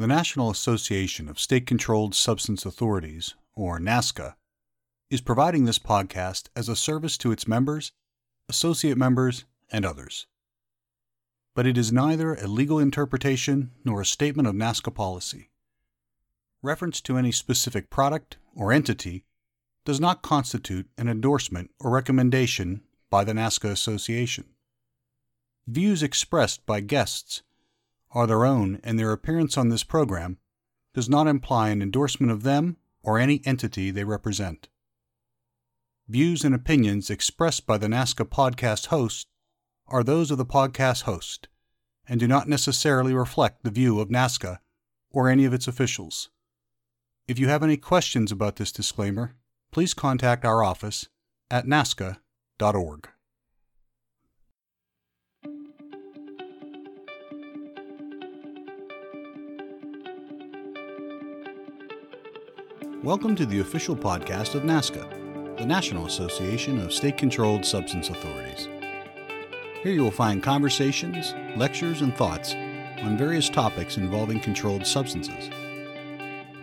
The National Association of State-Controlled Substance Authorities, or NASCA, is providing this podcast as a service to its members, associate members, and others. But it is neither a legal interpretation nor a statement of NASCA policy. Reference to any specific product or entity does not constitute an endorsement or recommendation by the NASCA Association. Views expressed by guests are their own, and their appearance on this program does not imply an endorsement of them or any entity they represent. Views and opinions expressed by the NASCA podcast host are those of the podcast host and do not necessarily reflect the view of NASCA or any of its officials. If you have any questions about this disclaimer, please contact our office at nasca.org. Welcome to the official podcast of NASCA, the National Association of State-Controlled Substance Authorities. Here you will find conversations, lectures, and thoughts on various topics involving controlled substances.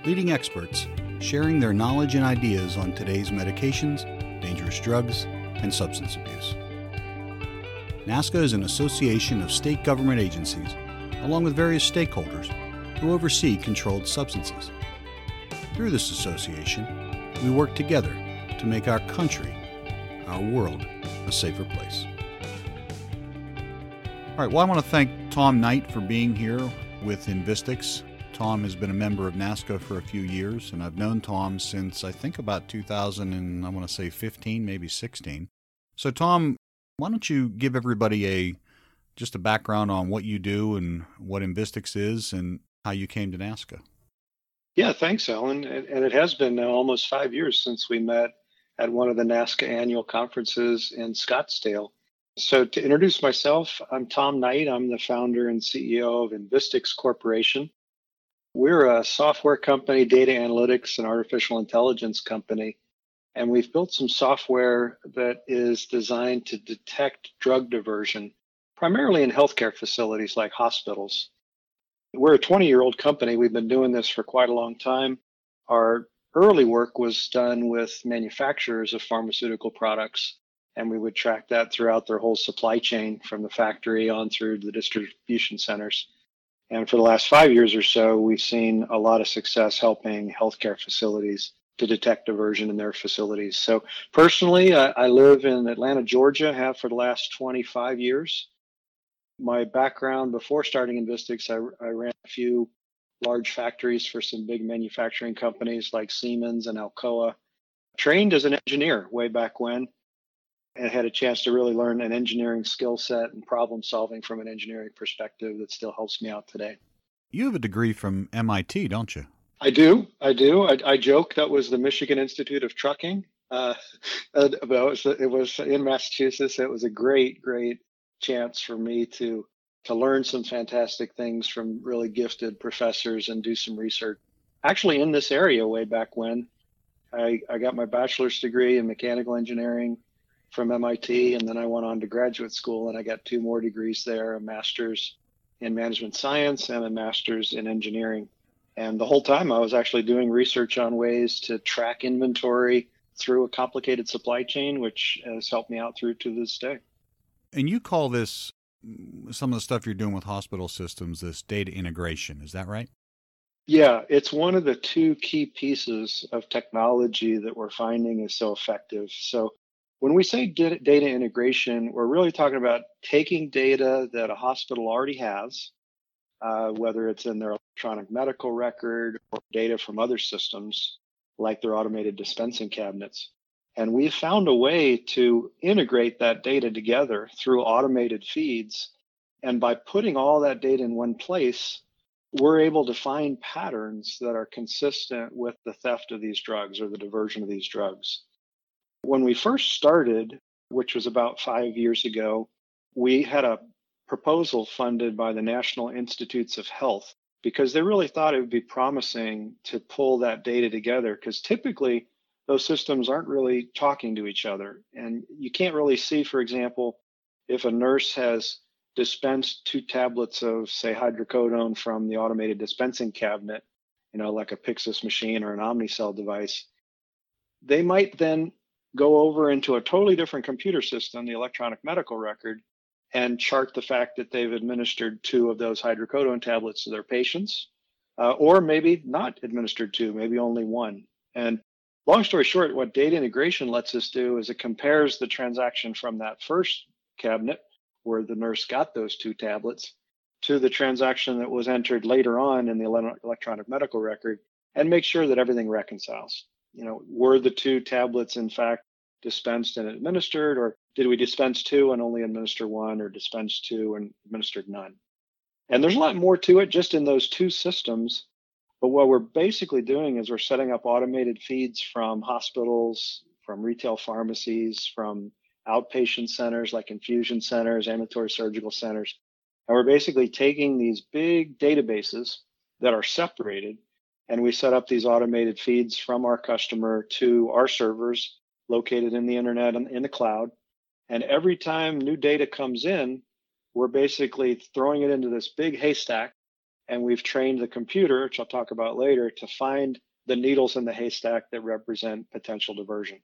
Leading experts sharing their knowledge and ideas on today's medications, dangerous drugs, and substance abuse. NASCA is an association of state government agencies, along with various stakeholders who oversee controlled substances. Through this association, we work together to make our country, our world, a safer place. All right, well, I want to thank Tom Knight for being here with Invistics. Tom has been a member of NASCA for a few years, and I've known Tom since, I think, about 2015, maybe 16. So, Tom, why don't you give everybody just a background on what you do and what Invistics is and how you came to NASCA? Yeah, thanks, Alan. And it has been now almost 5 years since we met at one of the NASCA annual conferences in Scottsdale. So to introduce myself, I'm Tom Knight. I'm the founder and CEO of Invistics Corporation. We're a software company, data analytics, and artificial intelligence company. And we've built some software that is designed to detect drug diversion, primarily in healthcare facilities like hospitals. We're a 20-year-old company. We've been doing this for quite a long time. Our early work was done with manufacturers of pharmaceutical products, and we would track that throughout their whole supply chain from the factory on through the distribution centers. And for the last 5 years or so, we've seen a lot of success helping healthcare facilities to detect diversion in their facilities. So personally, I live in Atlanta, Georgia, have for the last 25 years. My background before starting Invistics, I ran a few large factories for some big manufacturing companies like Siemens and Alcoa. Trained as an engineer way back when, and had a chance to really learn an engineering skill set and problem solving from an engineering perspective that still helps me out today. You have a degree from MIT, don't you? I do. I joke that was the Michigan Institute of Trucking. It was in Massachusetts. It was a great chance for me to learn some fantastic things from really gifted professors and do some research. Actually, in this area way back when, I got my bachelor's degree in mechanical engineering from MIT, and then I went on to graduate school, and I got two more degrees there, a master's in management science and a master's in engineering. And the whole time I was actually doing research on ways to track inventory through a complicated supply chain, which has helped me out through to this day. And you call this, some of the stuff you're doing with hospital systems, this data integration. Is that right? Yeah, it's one of the two key pieces of technology that we're finding is so effective. So when we say data integration, we're really talking about taking data that a hospital already has, whether it's in their electronic medical record or data from other systems like their automated dispensing cabinets. And we've found a way to integrate that data together through automated feeds. And by putting all that data in one place, we're able to find patterns that are consistent with the theft of these drugs or the diversion of these drugs. When we first started, which was about 5 years ago, we had a proposal funded by the National Institutes of Health because they really thought it would be promising to pull that data together, because typically those systems aren't really talking to each other. And you can't really see, for example, if a nurse has dispense 2 tablets of, say, hydrocodone from the automated dispensing cabinet, you know, like a Pyxis machine or an Omnicell device, they might then go over into a totally different computer system, the electronic medical record, and chart the fact that they've administered 2 of those hydrocodone tablets to their patients, or maybe not administered 2, maybe only 1. And long story short, what data integration lets us do is it compares the transaction from that first cabinet where the nurse got those 2 tablets to the transaction that was entered later on in the electronic medical record and make sure that everything reconciles. You know, were the 2 tablets, in fact, dispensed and administered, or did we dispense 2 and only administer 1, or dispense 2 and administered none? And there's a lot more to it just in those 2 systems. But what we're basically doing is we're setting up automated feeds from hospitals, from retail pharmacies, from outpatient centers like infusion centers, ambulatory surgical centers. And we're basically taking these big databases that are separated, and we set up these automated feeds from our customer to our servers located in the internet and in the cloud. And every time new data comes in, we're basically throwing it into this big haystack, and we've trained the computer, which I'll talk about later, to find the needles in the haystack that represent potential diversion.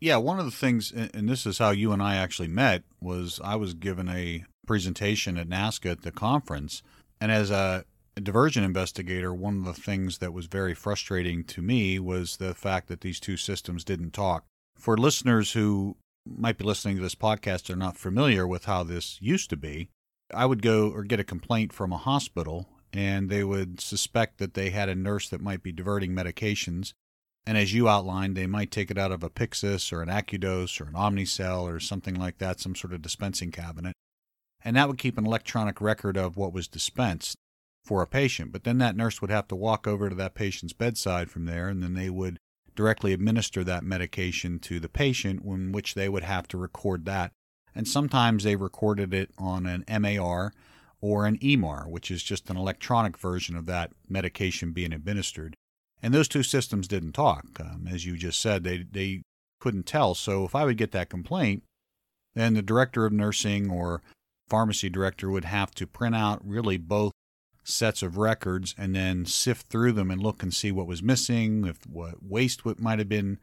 Yeah, one of the things, and this is how you and I actually met, was I was given a presentation at NASCA at the conference, and as a diversion investigator, one of the things that was very frustrating to me was the fact that these 2 systems didn't talk. For listeners who might be listening to this podcast are not familiar with how this used to be, I would go or get a complaint from a hospital, and they would suspect that they had a nurse that might be diverting medications. And as you outlined, they might take it out of a Pyxis or an AcuDose or an Omnicell or something like that, some sort of dispensing cabinet. And that would keep an electronic record of what was dispensed for a patient. But then that nurse would have to walk over to that patient's bedside from there, and then they would directly administer that medication to the patient, in which they would have to record that. And sometimes they recorded it on an MAR or an EMAR, which is just an electronic version of that medication being administered. And those 2 systems didn't talk. As you just said, they couldn't tell. So if I would get that complaint, then the director of nursing or pharmacy director would have to print out really both sets of records and then sift through them and look and see what was missing, if what waste might have been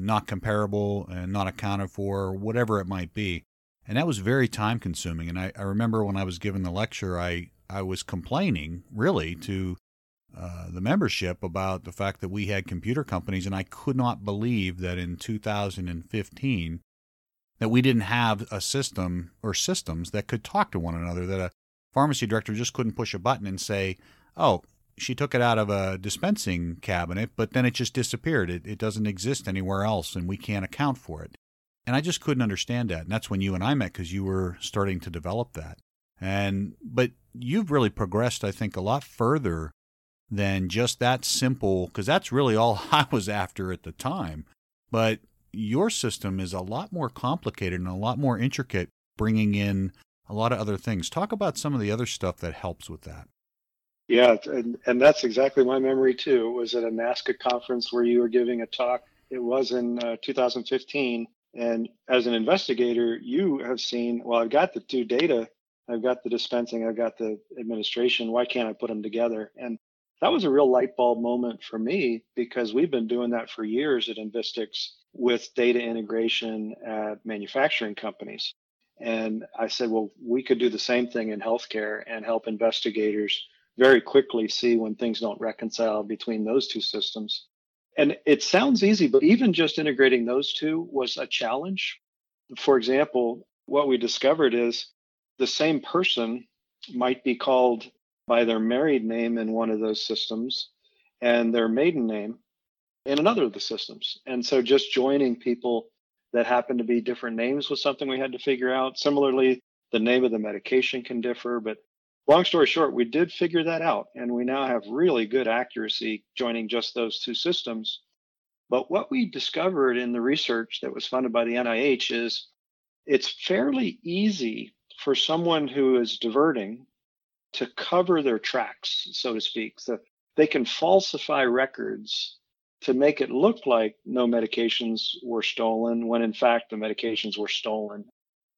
not comparable and not accounted for, whatever it might be. And that was very time consuming. And I remember when I was given the lecture, I was complaining really to the membership about the fact that we had computer companies, and I could not believe that in 2015 that we didn't have a system or systems that could talk to one another, that a pharmacy director just couldn't push a button and say, oh, she took it out of a dispensing cabinet, but then it just disappeared. It doesn't exist anywhere else, and we can't account for it. And I just couldn't understand that. And that's when you and I met, because you were starting to develop that. But you've really progressed, I think, a lot further than just that simple, because that's really all I was after at the time. But your system is a lot more complicated and a lot more intricate, bringing in a lot of other things. Talk about some of the other stuff that helps with that. Yeah, and that's exactly my memory too. It was at a NASCA conference where you were giving a talk. It was in 2015. And as an investigator, you have seen, well, I've got the 2 data. I've got the dispensing. I've got the administration. Why can't I put them together? And that was a real light bulb moment for me, because we've been doing that for years at Invistics with data integration at manufacturing companies. And I said, well, we could do the same thing in healthcare and help investigators very quickly see when things don't reconcile between those 2 systems. And it sounds easy, but even just integrating those 2 was a challenge. For example, what we discovered is the same person might be called by their married name in one of those systems and their maiden name in another of the systems. And so just joining people that happen to be different names was something we had to figure out. Similarly, the name of the medication can differ, but long story short, we did figure that out, and we now have really good accuracy joining just those 2 systems. But what we discovered in the research that was funded by the NIH is it's fairly easy for someone who is diverting to cover their tracks, so to speak. So they can falsify records to make it look like no medications were stolen when in fact the medications were stolen.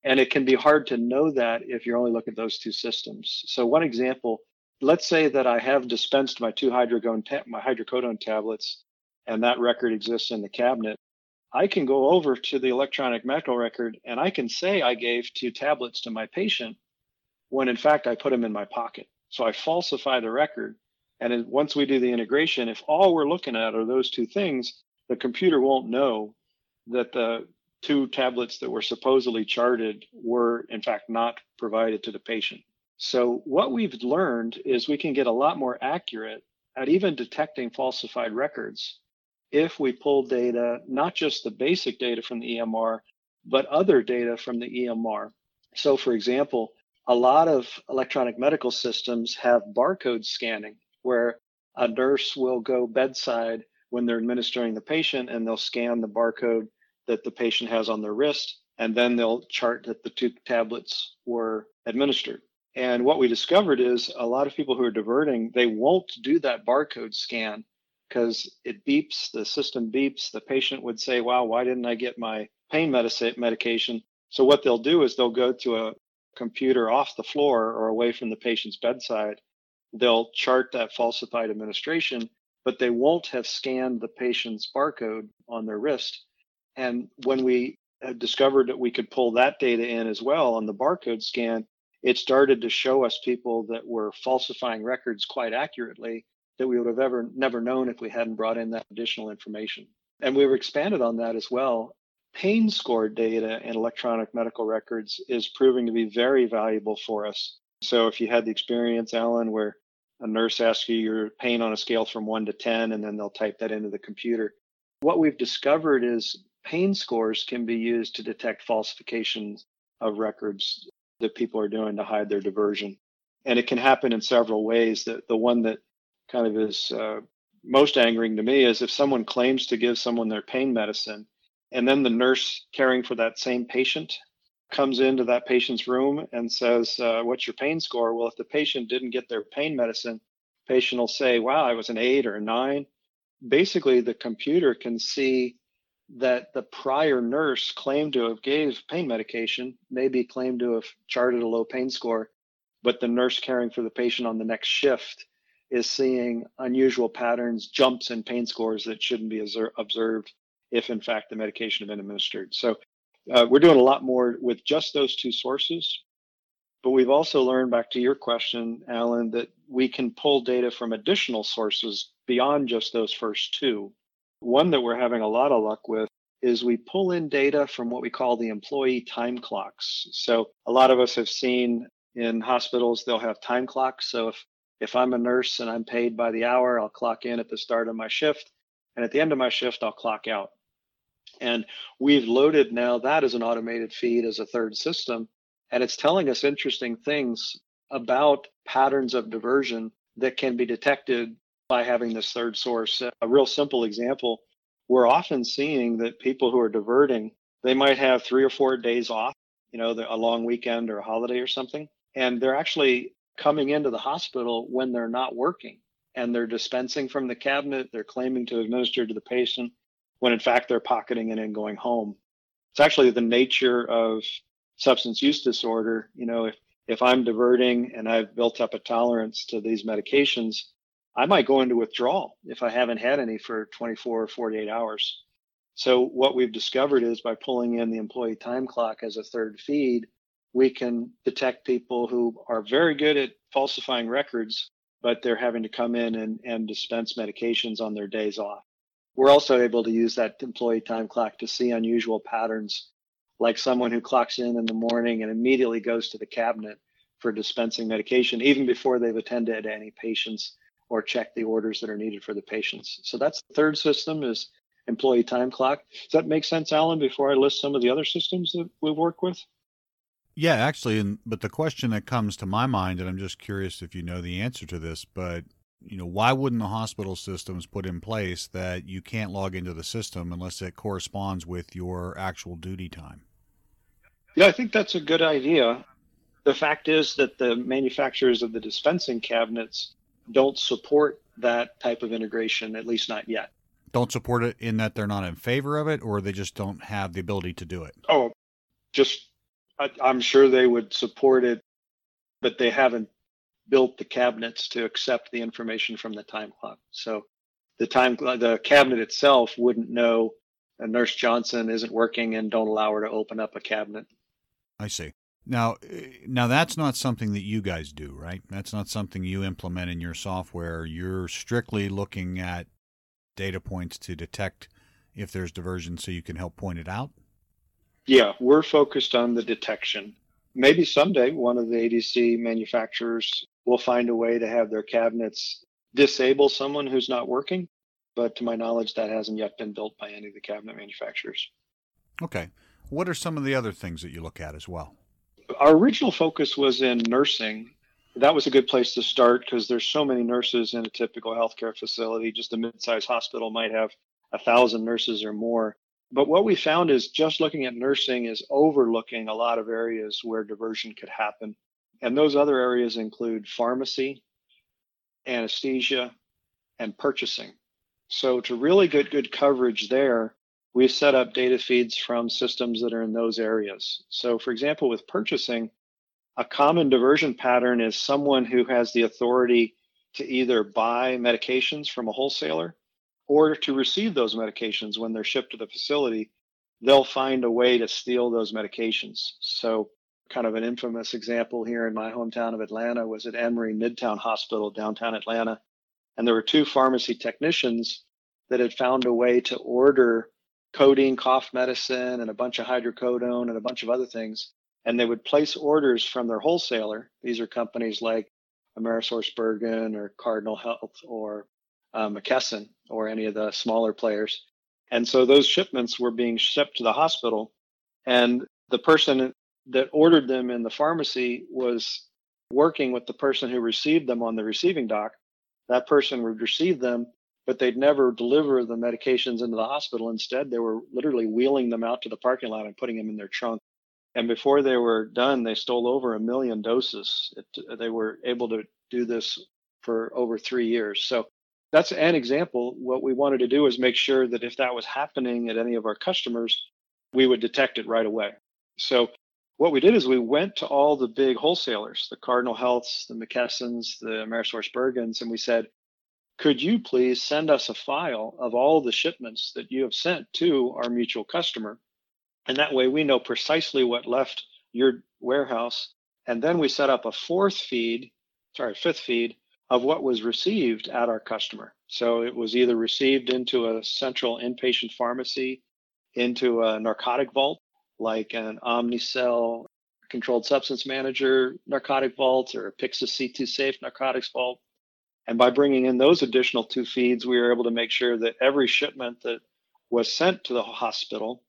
And it can be hard to know that if you're only looking at those two systems. So one example, let's say that I have dispensed my hydrocodone tablets, and that record exists in the cabinet. I can go over to the electronic medical record, and I can say I gave 2 tablets to my patient when, in fact, I put them in my pocket. So I falsify the record. And once we do the integration, if all we're looking at are those two things, the computer won't know that the 2 tablets that were supposedly charted were, in fact, not provided to the patient. So what we've learned is we can get a lot more accurate at even detecting falsified records if we pull data, not just the basic data from the EMR, but other data from the EMR. So, for example, a lot of electronic medical systems have barcode scanning, where a nurse will go bedside when they're administering the patient, and they'll scan the barcode that the patient has on their wrist, and then they'll chart that the 2 tablets were administered. And what we discovered is a lot of people who are diverting, they won't do that barcode scan because it beeps, the system beeps, the patient would say, wow, why didn't I get my pain medication? So what they'll do is they'll go to a computer off the floor or away from the patient's bedside. They'll chart that falsified administration, but they won't have scanned the patient's barcode on their wrist. And when we discovered that we could pull that data in as well on the barcode scan, it started to show us people that were falsifying records quite accurately that we would have never known if we hadn't brought in that additional information. And we were expanded on that as well. Pain score data in electronic medical records is proving to be very valuable for us. So if you had the experience, Alan, where a nurse asks you your pain on a scale from 1 to 10, and then they'll type that into the computer. What we've discovered is pain scores can be used to detect falsifications of records that people are doing to hide their diversion. And it can happen in several ways. The one that kind of is most angering to me is if someone claims to give someone their pain medicine, and then the nurse caring for that same patient comes into that patient's room and says, what's your pain score? Well, if the patient didn't get their pain medicine, the patient will say, wow, I was an 8 or a 9. Basically, the computer can see that the prior nurse claimed to have gave pain medication, maybe claimed to have charted a low pain score, but the nurse caring for the patient on the next shift is seeing unusual patterns, jumps in pain scores that shouldn't be observed if, in fact, the medication had been administered. So we're doing a lot more with just those two sources. But we've also learned, back to your question, Alan, that we can pull data from additional sources beyond just those first two. One that we're having a lot of luck with is we pull in data from what we call the employee time clocks. So a lot of us have seen in hospitals, they'll have time clocks. So if I'm a nurse and I'm paid by the hour, I'll clock in at the start of my shift. And at the end of my shift, I'll clock out. And we've loaded now that as an automated feed as a third system. And it's telling us interesting things about patterns of diversion that can be detected by having this third source. A real simple example, we're often seeing that people who are diverting, they might have 3 or 4 days off, a long weekend or a holiday or something. And they're actually coming into the hospital when they're not working. And they're dispensing from the cabinet. They're claiming to administer to the patient when, in fact, they're pocketing it and going home. It's actually the nature of substance use disorder. If I'm diverting and I've built up a tolerance to these medications, I might go into withdrawal if I haven't had any for 24 or 48 hours. So what we've discovered is by pulling in the employee time clock as a third feed, we can detect people who are very good at falsifying records, but they're having to come in and dispense medications on their days off. We're also able to use that employee time clock to see unusual patterns, like someone who clocks in the morning and immediately goes to the cabinet for dispensing medication, even before they've attended any patients or checked the orders that are needed for the patients. So that's the third system, is employee time clock. Does that make sense, Alan, before I list some of the other systems that we work with? Yeah, actually, but the question that comes to my mind, and I'm just curious if you know the answer to this, but why wouldn't the hospital systems put in place that you can't log into the system unless it corresponds with your actual duty time? Yeah, I think that's a good idea. The fact is that the manufacturers of the dispensing cabinets don't support that type of integration, at least not yet. Don't support it in that they're not in favor of it, or they just don't have the ability to do it? Oh, just I'm sure they would support it, but they haven't built the cabinets to accept the information from the time clock. So the cabinet itself wouldn't know Nurse Johnson isn't working and don't allow her to open up a cabinet. I see. Now that's not something that you guys do, right? That's not something you implement in your software. You're strictly looking at data points to detect if there's diversion so you can help point it out? Yeah, we're focused on the detection. Maybe someday one of the ADC manufacturers will find a way to have their cabinets disable someone who's not working. But to my knowledge, that hasn't yet been built by any of the cabinet manufacturers. Okay. What are some of the other things that you look at as well? Our original focus was in nursing. That was a good place to start because there's so many nurses in a typical healthcare facility. Just a mid-sized hospital might have 1,000 nurses or more. But what we found is just looking at nursing is overlooking a lot of areas where diversion could happen. And those other areas include pharmacy, anesthesia, and purchasing. So to really get good coverage there, we set up data feeds from systems that are in those areas. So for example, with purchasing, a common diversion pattern is someone who has the authority to either buy medications from a wholesaler or to receive those medications when they're shipped to the facility. They'll find a way to steal those medications. So kind of an infamous example here in my hometown of Atlanta was at Emory Midtown Hospital, downtown Atlanta. And there were two pharmacy technicians that had found a way to order codeine, cough medicine, and a bunch of hydrocodone and a bunch of other things. And they would place orders from their wholesaler. These are companies like AmerisourceBergen or Cardinal Health or McKesson or any of the smaller players. And so those shipments were being shipped to the hospital. And the person that ordered them in the pharmacy was working with the person who received them on the receiving dock. That person would receive them, but they'd never deliver the medications into the hospital. Instead, they were literally wheeling them out to the parking lot and putting them in their trunk. And before they were done, they stole over 1 million doses. They were able to do this for over 3 years. So that's an example. What we wanted to do is make sure that if that was happening at any of our customers, we would detect it right away. So what we did is we went to all the big wholesalers, the Cardinal Healths, the McKessons, the AmerisourceBergens, and we said, could you please send us a file of all the shipments that you have sent to our mutual customer? And that way we know precisely what left your warehouse. And then we set up a fifth feed of what was received at our customer. So it was either received into a central inpatient pharmacy, into a narcotic vault, like an Omnicell controlled substance manager narcotic vault or a Pyxis C2 safe narcotics vault. And by bringing in those additional two feeds, we were able to make sure that every shipment that was sent to the hospital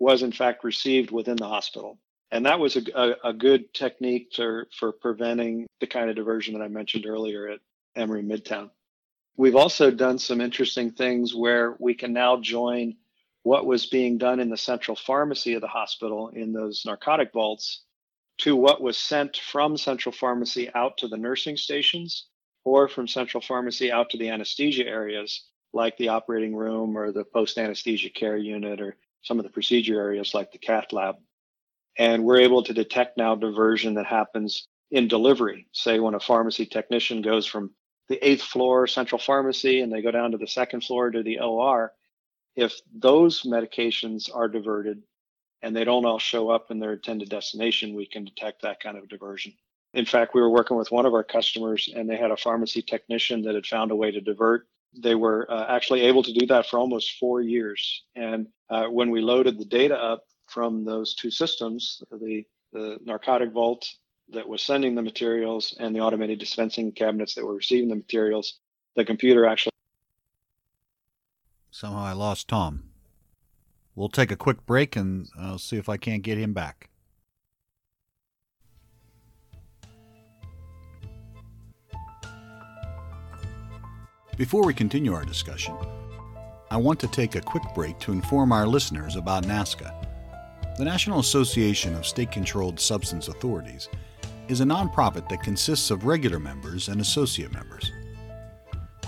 was in fact received within the hospital. And that was a good technique for preventing the kind of diversion that I mentioned earlier at Emory Midtown. We've also done some interesting things where we can now join what was being done in the central pharmacy of the hospital in those narcotic vaults to what was sent from central pharmacy out to the nursing stations or from central pharmacy out to the anesthesia areas like the operating room or the post-anesthesia care unit or some of the procedure areas like the cath lab. And we're able to detect now diversion that happens in delivery. Say when a pharmacy technician goes from the 8th floor central pharmacy and they go down to the 2nd floor to the OR, if those medications are diverted and they don't all show up in their intended destination, we can detect that kind of diversion. In fact, we were working with one of our customers and they had a pharmacy technician that had found a way to divert. They were actually able to do that for almost 4 years. And when we loaded the data up from those two systems, the narcotic vault that was sending the materials and the automated dispensing cabinets that were receiving the materials, the computer actually... Somehow I lost Tom. We'll take a quick break and I'll see if I can't get him back. Before we continue our discussion, I want to take a quick break to inform our listeners about NASCA. The National Association of State-Controlled Substance Authorities is a nonprofit that consists of regular members and associate members.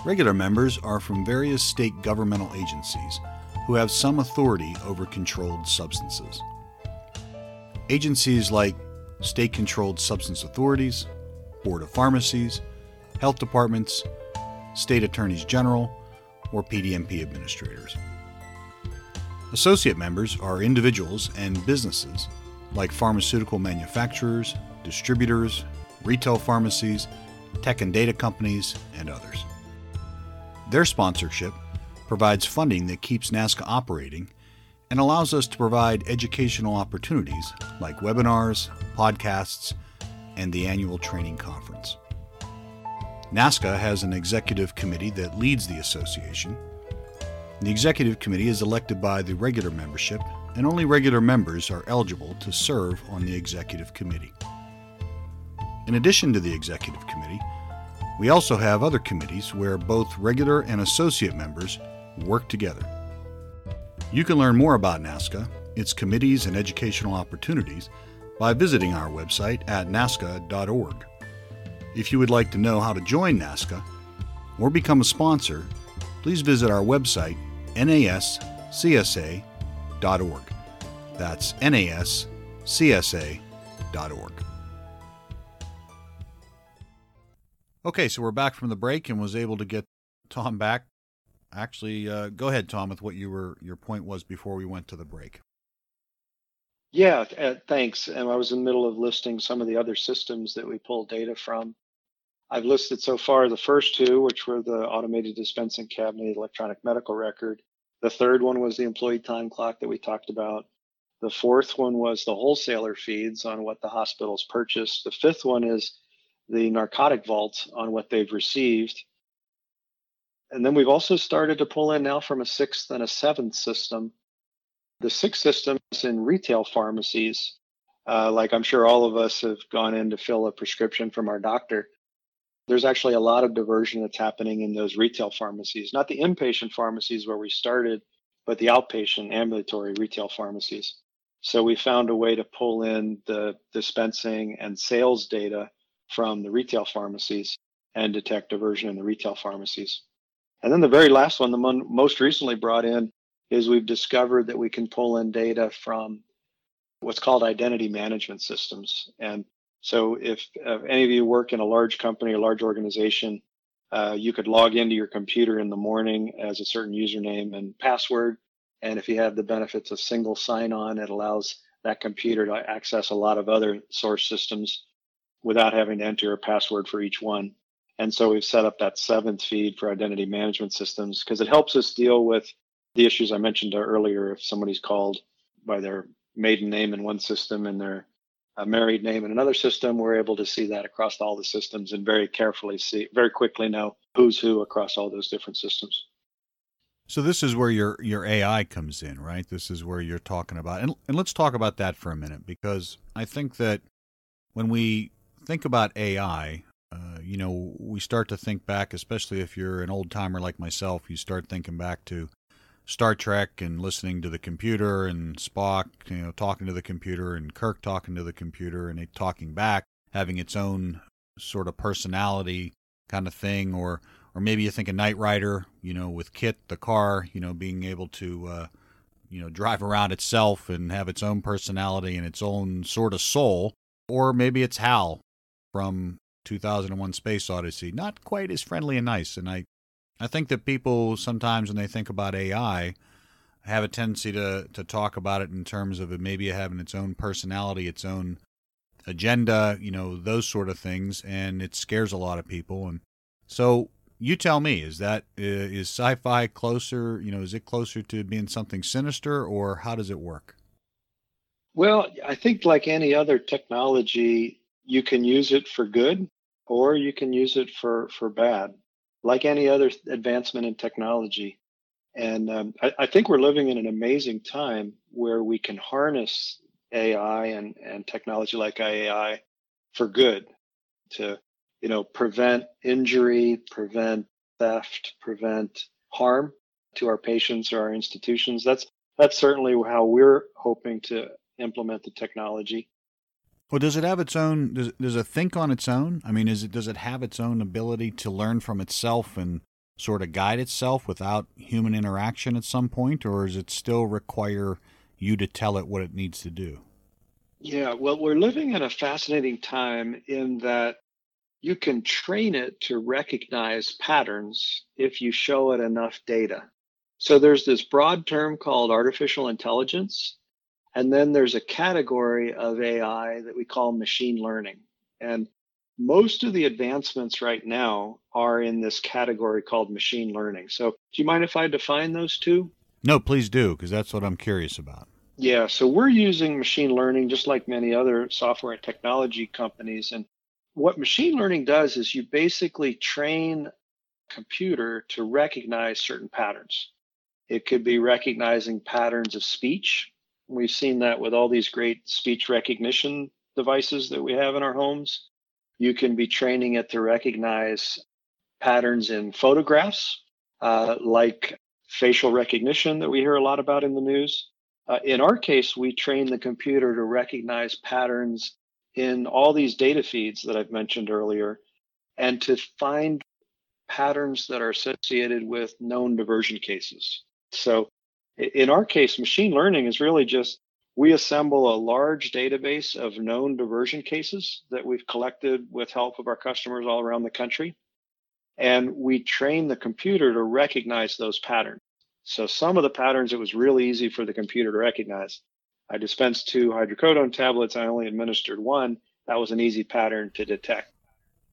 Regular members are from various state governmental agencies who have some authority over controlled substances. Agencies like state-controlled substance authorities, board of pharmacies, health departments, state attorneys general, or PDMP administrators. Associate members are individuals and businesses like pharmaceutical manufacturers, distributors, retail pharmacies, tech and data companies, and others. Their sponsorship provides funding that keeps NASCA operating and allows us to provide educational opportunities like webinars, podcasts, and the annual training conference. NASCA has an executive committee that leads the association. The executive committee is elected by the regular membership, and only regular members are eligible to serve on the executive committee. In addition to the executive committee, we also have other committees where both regular and associate members work together. You can learn more about NASCA, its committees and educational opportunities by visiting our website at nasca.org. If you would like to know how to join NASCA or become a sponsor, please visit our website, nascsa.org. That's nascsa.org. Okay, so we're back from the break and was able to get Tom back. Actually, go ahead, Tom, with what your point was before we went to the break. Yeah, thanks. And I was in the middle of listing some of the other systems that we pull data from. I've listed so far the first two, which were the automated dispensing cabinet, electronic medical record. The third one was the employee time clock that we talked about. The fourth one was the wholesaler feeds on what the hospitals purchased. The fifth one is the narcotic vaults on what they've received. And then we've also started to pull in now from a sixth and a seventh system. The sixth system is in retail pharmacies. Like I'm sure all of us have gone in to fill a prescription from our doctor. There's actually a lot of diversion that's happening in those retail pharmacies, not the inpatient pharmacies where we started, but the outpatient ambulatory retail pharmacies. So we found a way to pull in the dispensing and sales data from the retail pharmacies and detect diversion in the retail pharmacies. And then the very last one, the one most recently brought in, is we've discovered that we can pull in data from what's called identity management systems. And so if any of you work in a large company or large organization, you could log into your computer in the morning as a certain username and password. And if you have the benefits of single sign-on, it allows that computer to access a lot of other source systems without having to enter a password for each one. And so we've set up that seventh feed for identity management systems because it helps us deal with the issues I mentioned earlier. If somebody's called by their maiden name in one system and their married name in another system, we're able to see that across all the systems and very quickly know who's who across all those different systems. So this is where your AI comes in, right? This is where you're talking about. And let's talk about that for a minute, because I think that when we think about AI, we start to think back, especially if you're an old timer like myself, you start thinking back to Star Trek and listening to the computer and Spock, talking to the computer and Kirk talking to the computer and it talking back, having its own sort of personality kind of thing. Or maybe you think of Knight Rider, with Kit, the car, being able to, drive around itself and have its own personality and its own sort of soul. Or maybe it's Hal from 2001 Space Odyssey, not quite as friendly and nice. And I think that people sometimes when they think about AI have a tendency to talk about it in terms of it maybe having its own personality, its own agenda, those sort of things. And it scares a lot of people. And so you tell me, is sci-fi closer, is it closer to being something sinister or how does it work? Well, I think like any other technology, you can use it for good or you can use it for bad, like any other advancement in technology. And I think we're living in an amazing time where we can harness AI and technology like AI for good to, prevent injury, prevent theft, prevent harm to our patients or our institutions. That's certainly how we're hoping to implement the technology. Well, does it have its own? Does it think on its own? I mean, does it have its own ability to learn from itself and sort of guide itself without human interaction at some point, or does it still require you to tell it what it needs to do? Yeah, well, we're living in a fascinating time in that you can train it to recognize patterns if you show it enough data. So there's this broad term called artificial intelligence, and then there's a category of AI that we call machine learning. And most of the advancements right now are in this category called machine learning. So do you mind if I define those two? No, please do, because that's what I'm curious about. Yeah, so we're using machine learning just like many other software and technology companies. And what machine learning does is you basically train a computer to recognize certain patterns. It could be recognizing patterns of speech. We've seen that with all these great speech recognition devices that we have in our homes. You can be training it to recognize patterns in photographs, like facial recognition that we hear a lot about in the news. In our case, we train the computer to recognize patterns in all these data feeds that I've mentioned earlier, and to find patterns that are associated with known diversion cases. So in our case, machine learning is really just we assemble a large database of known diversion cases that we've collected with help of our customers all around the country. And we train the computer to recognize those patterns. So some of the patterns, it was really easy for the computer to recognize. I dispensed 2 hydrocodone tablets. I only administered 1. That was an easy pattern to detect.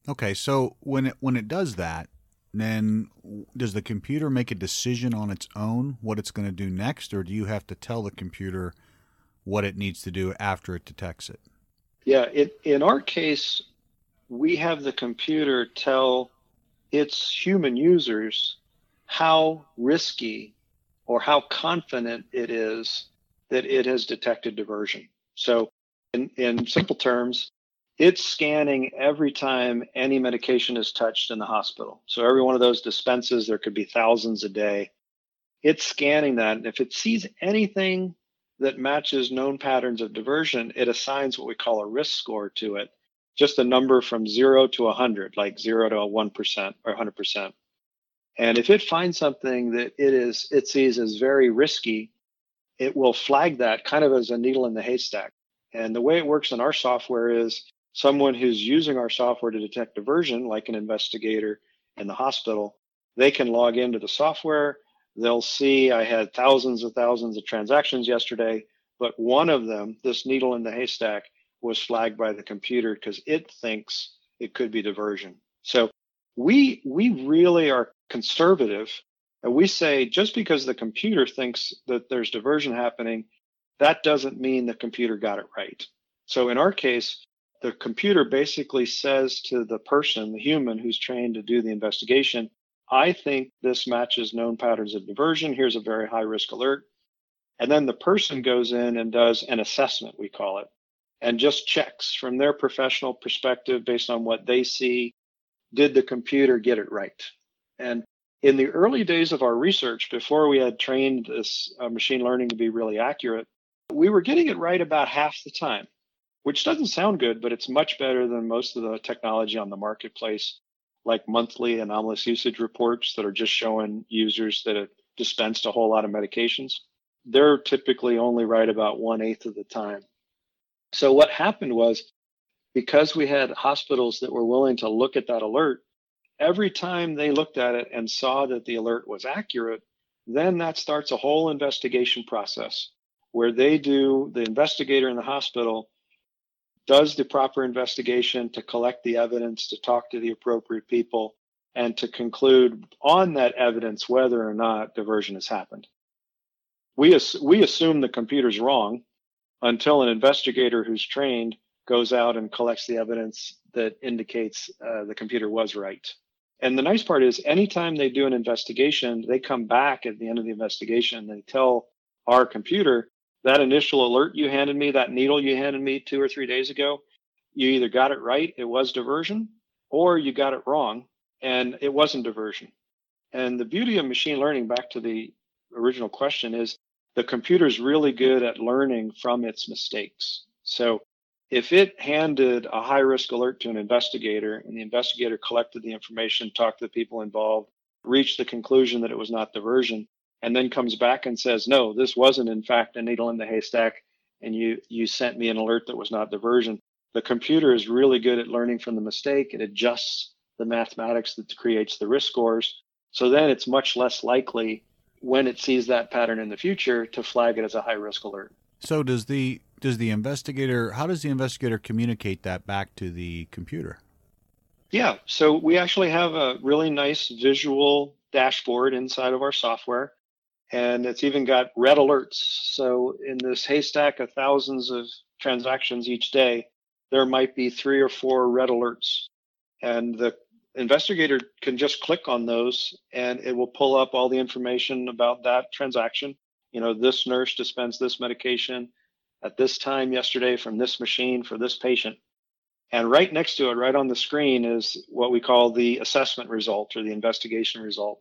Okay. So when it does that, then does the computer make a decision on its own what it's going to do next? Or do you have to tell the computer what it needs to do after it detects it? Yeah. In our case, we have the computer tell its human users how risky or how confident it is that it has detected diversion. So in simple terms, it's scanning every time any medication is touched in the hospital. So every one of those dispenses, there could be thousands a day. It's scanning that. And if it sees anything that matches known patterns of diversion, it assigns what we call a risk score to it, just a number from 0 to 100, like 0 to 1% or 100%. And if it finds something that it sees as very risky, it will flag that kind of as a needle in the haystack. And the way it works in our software is someone who's using our software to detect diversion, like an investigator in the hospital, they can log into the software. They'll see I had thousands of transactions yesterday, but one of them, this needle in the haystack, was flagged by the computer because it thinks it could be diversion. So we really are conservative. And we say just because the computer thinks that there's diversion happening, that doesn't mean the computer got it right. So in our case, the computer basically says to the person, the human who's trained to do the investigation, I think this matches known patterns of diversion. Here's a very high risk alert. And then the person goes in and does an assessment, we call it, and just checks from their professional perspective based on what they see. Did the computer get it right? And in the early days of our research, before we had trained this machine learning to be really accurate, we were getting it right about half the time, which doesn't sound good, but it's much better than most of the technology on the marketplace, like monthly anomalous usage reports that are just showing users that have dispensed a whole lot of medications. They're typically only right about 1/8 of the time. So what happened was, because we had hospitals that were willing to look at that alert, every time they looked at it and saw that the alert was accurate, then that starts a whole investigation process where the investigator in the hospital does the proper investigation to collect the evidence, to talk to the appropriate people, and to conclude on that evidence whether or not diversion has happened. We assume the computer's wrong until an investigator who's trained goes out and collects the evidence that indicates the computer was right. And the nice part is anytime they do an investigation, they come back at the end of the investigation and they tell our computer, that initial alert you handed me, that needle you handed me 2 or 3 days ago, you either got it right, it was diversion, or you got it wrong, and it wasn't diversion. And the beauty of machine learning, back to the original question, is the computer's really good at learning from its mistakes. So if it handed a high-risk alert to an investigator and the investigator collected the information, talked to the people involved, reached the conclusion that it was not diversion, and then comes back and says, no, this wasn't, in fact, a needle in the haystack. and you sent me an alert that was not diversion. The computer is really good at learning from the mistake. It adjusts the mathematics that creates the risk scores. So then it's much less likely when it sees that pattern in the future to flag it as a high risk alert. So how does the investigator communicate that back to the computer? Yeah, so we actually have a really nice visual dashboard inside of our software, and it's even got red alerts. So in this haystack of thousands of transactions each day, there might be 3 or 4 red alerts, and the investigator can just click on those and it will pull up all the information about that transaction. You know, this nurse dispensed this medication at this time yesterday from this machine for this patient. And right next to it, right on the screen, is what we call the assessment result or the investigation result.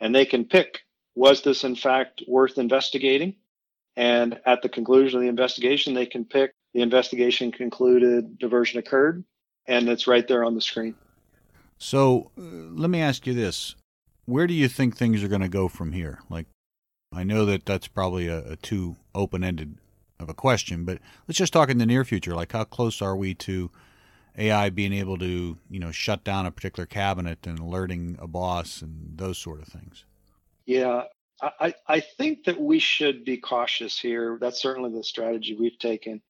And they can pick, was this in fact worth investigating? And at the conclusion of the investigation, they can pick, the investigation concluded, diversion occurred, and it's right there on the screen. So let me ask you this. Where do you think things are going to go from here? Like, I know that's probably a too open-ended of a question, but let's just talk in the near future. Like, how close are we to AI being able to, you know, shut down a particular cabinet and alerting a boss and those sort of things? Yeah, I think that we should be cautious here. That's certainly the strategy we've taken.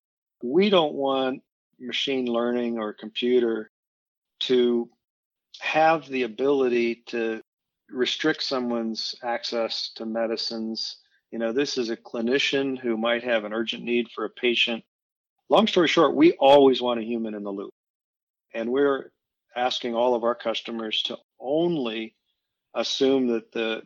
We don't want machine learning or computer to have the ability to restrict someone's access to medicines. You know, this is a clinician who might have an urgent need for a patient. Long story short, we always want a human in the loop. And we're asking all of our customers to only assume that the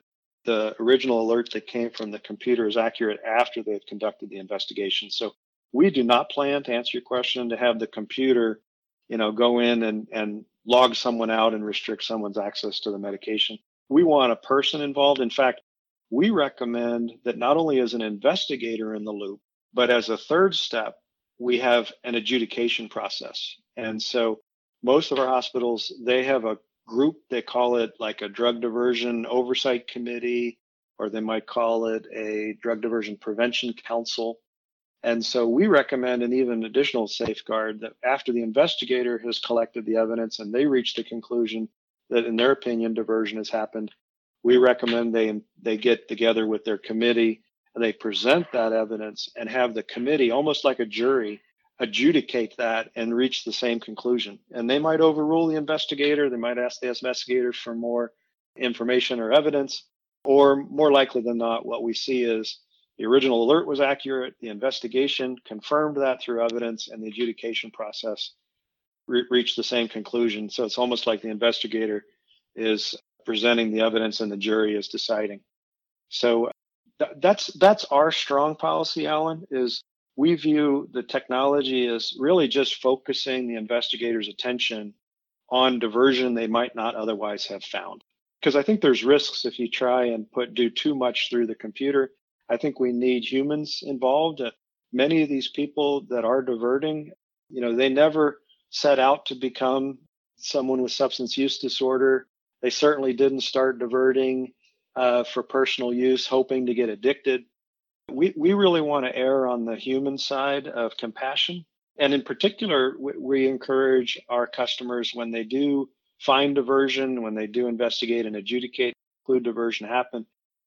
original alert that came from the computer is accurate after they've conducted the investigation. So we do not plan, to answer your question, to have the computer, you know, go in and log someone out and restrict someone's access to the medication. We want a person involved. In fact, we recommend that not only as an investigator in the loop, but as a third step, we have an adjudication process. And so most of our hospitals, they have a group, they call it like a drug diversion oversight committee, or they might call it a drug diversion prevention council. And so we recommend an even additional safeguard that after the investigator has collected the evidence and they reach the conclusion that, in their opinion, diversion has happened, we recommend they get together with their committee and they present that evidence and have the committee, almost like a jury, adjudicate that and reach the same conclusion. And they might overrule the investigator. They might ask the investigator for more information or evidence, or more likely than not, what we see is the original alert was accurate, the investigation confirmed that through evidence, and the adjudication process reached the same conclusion. So it's almost like the investigator is presenting the evidence and the jury is deciding. So that's our strong policy, Alan, is we view the technology as really just focusing the investigator's attention on diversion they might not otherwise have found. Because I think there's risks if you try and do too much through the computer. I think we need humans involved. Many of these people that are diverting, you know, they never set out to become someone with substance use disorder. They certainly didn't start diverting for personal use, hoping to get addicted. We really want to err on the human side of compassion. And in particular, we encourage our customers, when they do find diversion, when they do investigate and adjudicate, include diversion happen,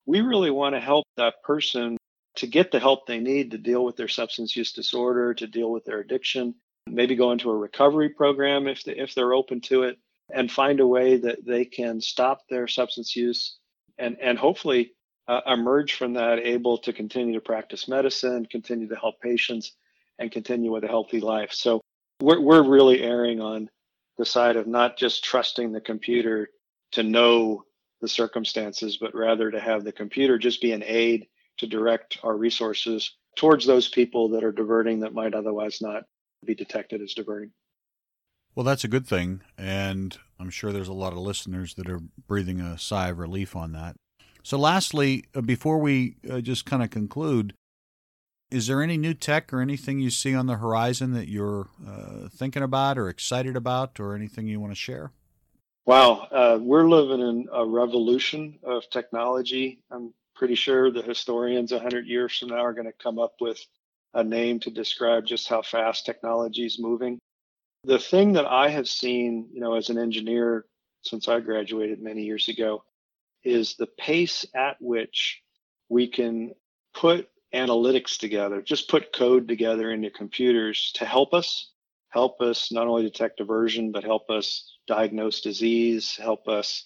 we really want to help that person to get the help they need to deal with their substance use disorder, to deal with their addiction, maybe go into a recovery program if they're open to it, and find a way that they can stop their substance use and hopefully emerge from that able to continue to practice medicine, continue to help patients, and continue with a healthy life. So we're really erring on the side of not just trusting the computer to know the circumstances, but rather to have the computer just be an aid to direct our resources towards those people that are diverting that might otherwise not be detected as diverting. Well, that's a good thing, and I'm sure there's a lot of listeners that are breathing a sigh of relief on that. So lastly, before we just kind of conclude, is there any new tech or anything you see on the horizon that you're thinking about or excited about, or anything you want to share? Wow, we're living in a revolution of technology. I'm pretty sure the historians 100 years from now are going to come up with a name to describe just how fast technology is moving. The thing that I have seen, as an engineer since I graduated many years ago, is the pace at which we can put analytics together, just put code together into computers to help us not only detect diversion, but help us diagnose disease, help us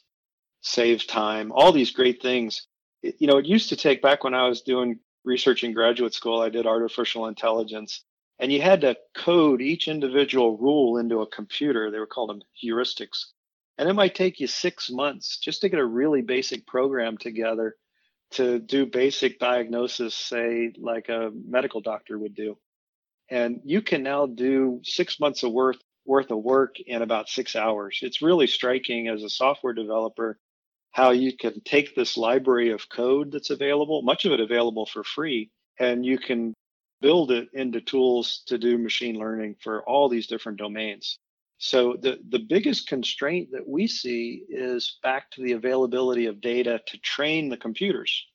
save time, all these great things. It used to take, back when I was doing research in graduate school, I did artificial intelligence, and you had to code each individual rule into a computer. They were called heuristics. And it might take you 6 months just to get a really basic program together to do basic diagnosis, say, like a medical doctor would do. And you can now do 6 months of worth of work in about 6 hours. It's really striking as a software developer how you can take this library of code that's available, much of it available for free, and you can build it into tools to do machine learning for all these different domains. So the biggest constraint that we see is back to the availability of data to train the computers.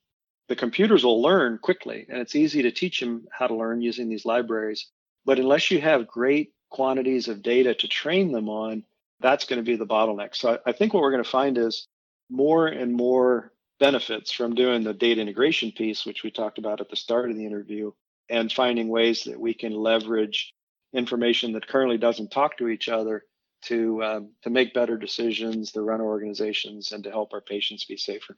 The computers will learn quickly, and it's easy to teach them how to learn using these libraries. But unless you have great quantities of data to train them on, that's going to be the bottleneck. So I think what we're going to find is more and more benefits from doing the data integration piece, which we talked about at the start of the interview, and finding ways that we can leverage information that currently doesn't talk to each other to make better decisions, to run organizations, and to help our patients be safer.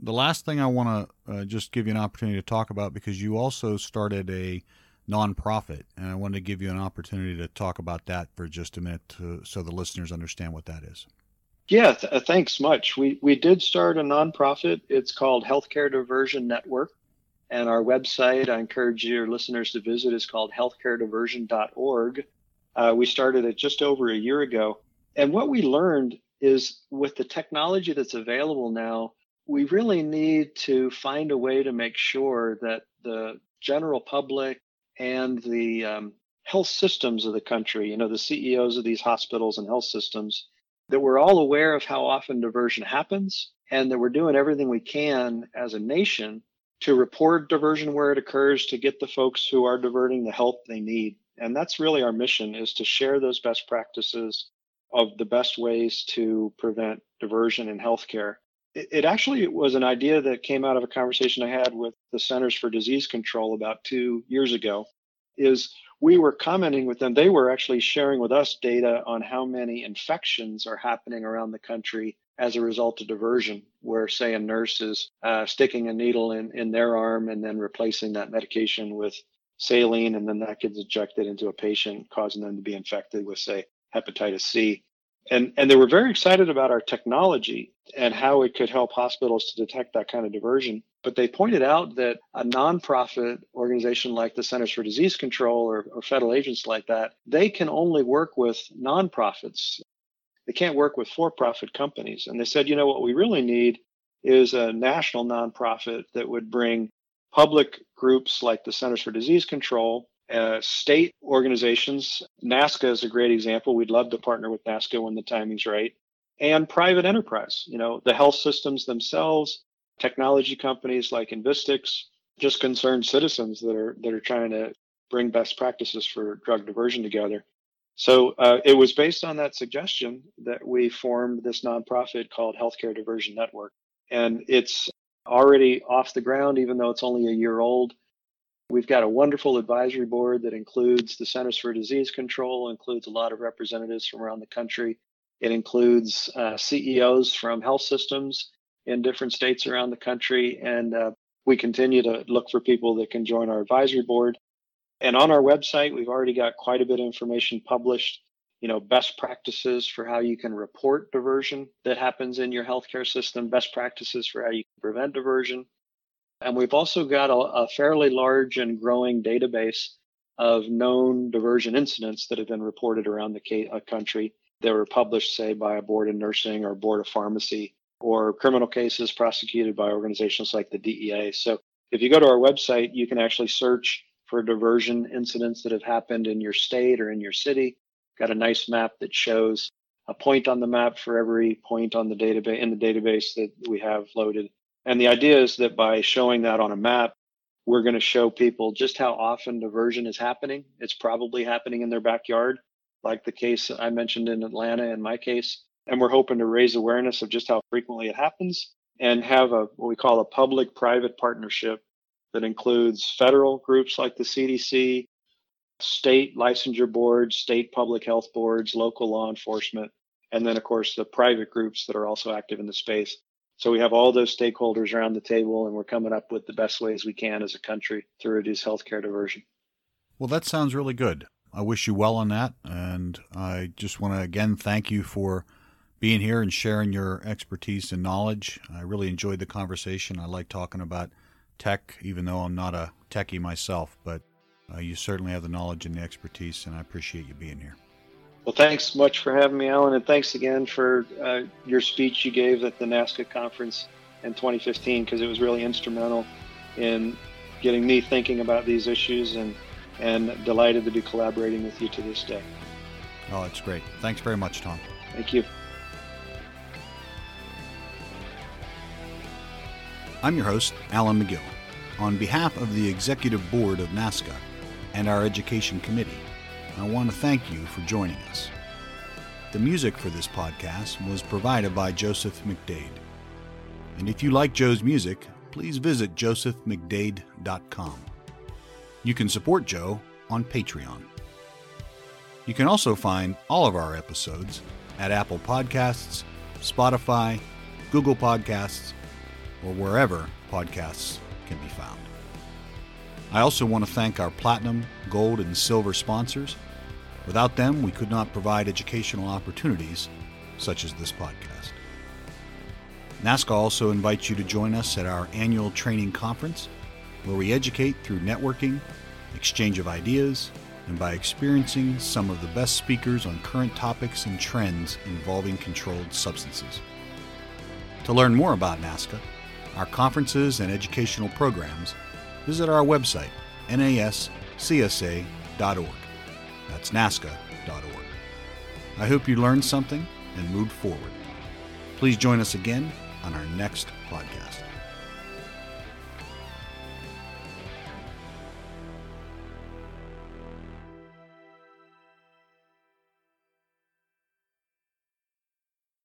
The last thing I want to just give you an opportunity to talk about, because you also started a nonprofit, and I wanted to give you an opportunity to talk about that for just a minute so the listeners understand what that is. Yeah, thanks much. We did start a nonprofit. It's called Healthcare Diversion Network. And our website, I encourage your listeners to visit, is called healthcarediversion.org. We started it just over a year ago. And what we learned is, with the technology that's available now, we really need to find a way to make sure that the general public and the health systems of the country, the CEOs of these hospitals and health systems, that we're all aware of how often diversion happens, and that we're doing everything we can as a nation to report diversion where it occurs, to get the folks who are diverting the help they need. And that's really our mission, is to share those best practices of the best ways to prevent diversion in healthcare. It actually was an idea that came out of a conversation I had with the Centers for Disease Control about 2 years ago. Is we were commenting with them. They were actually sharing with us data on how many infections are happening around the country as a result of diversion, where, say, a nurse is sticking a needle in their arm and then replacing that medication with saline, and then that gets injected into a patient, causing them to be infected with, say, hepatitis C. And they were very excited about our technology and how it could help hospitals to detect that kind of diversion. But they pointed out that a nonprofit organization like the Centers for Disease Control or federal agents like that, they can only work with nonprofits. They can't work with for-profit companies. And they said, what we really need is a national nonprofit that would bring public groups like the Centers for Disease Control, state organizations. NASCA is a great example. We'd love to partner with NASCA when the timing's right. And private enterprise, the health systems themselves, technology companies like Invistics, just concerned citizens that are trying to bring best practices for drug diversion together. So it was based on that suggestion that we formed this nonprofit called Healthcare Diversion Network. And it's already off the ground, even though it's only a year old. We've got a wonderful advisory board that includes the Centers for Disease Control, includes a lot of representatives from around the country. It includes CEOs from health systems in different states around the country. And we continue to look for people that can join our advisory board. And on our website, we've already got quite a bit of information published, best practices for how you can report diversion that happens in your healthcare system, best practices for how you can prevent diversion. And we've also got a fairly large and growing database of known diversion incidents that have been reported around the country that were published, say, by a board of nursing or board of pharmacy, or criminal cases prosecuted by organizations like the DEA. So if you go to our website, you can actually search for diversion incidents that have happened in your state or in your city. Got a nice map that shows a point on the map for every point on the database that we have loaded. And the idea is that by showing that on a map, We're going to show people just how often diversion is happening. It's probably happening in their backyard, like the case I mentioned in Atlanta in my case. And we're hoping to raise awareness of just how frequently it happens and have a what we call a public-private partnership that includes federal groups like the CDC, state licensure boards, state public health boards, local law enforcement, and then, of course, the private groups that are also active in the space. So we have all those stakeholders around the table, and we're coming up with the best ways we can as a country to reduce healthcare diversion. Well, that sounds really good. I wish you well on that. And I just want to, again, thank you for being here and sharing your expertise and knowledge. I really enjoyed the conversation. I like talking about tech, even though I'm not a techie myself, but you certainly have the knowledge and the expertise, and I appreciate you being here. Well, thanks much for having me, Alan, and thanks again for your speech you gave at the NASCA conference in 2015, because it was really instrumental in getting me thinking about these issues, and delighted to be collaborating with you to this day. Oh, it's great. Thanks very much, Tom. Thank you. I'm your host, Alan McGill. On behalf of the Executive Board of NASCA and our Education Committee, I want to thank you for joining us. The music for this podcast was provided by Joseph McDade. And if you like Joe's music, please visit josephmcdade.com. You can support Joe on Patreon. You can also find all of our episodes at Apple Podcasts, Spotify, Google Podcasts, or wherever podcasts can be found. I also want to thank our platinum, gold, and silver sponsors. Without them, we could not provide educational opportunities such as this podcast. NASCA also invites you to join us at our annual training conference, where we educate through networking, exchange of ideas, and by experiencing some of the best speakers on current topics and trends involving controlled substances. To learn more about NASCA, our conferences and educational programs, visit our website, nascsa.org. That's nasca.org. I hope you learned something and moved forward. Please join us again on our next podcast.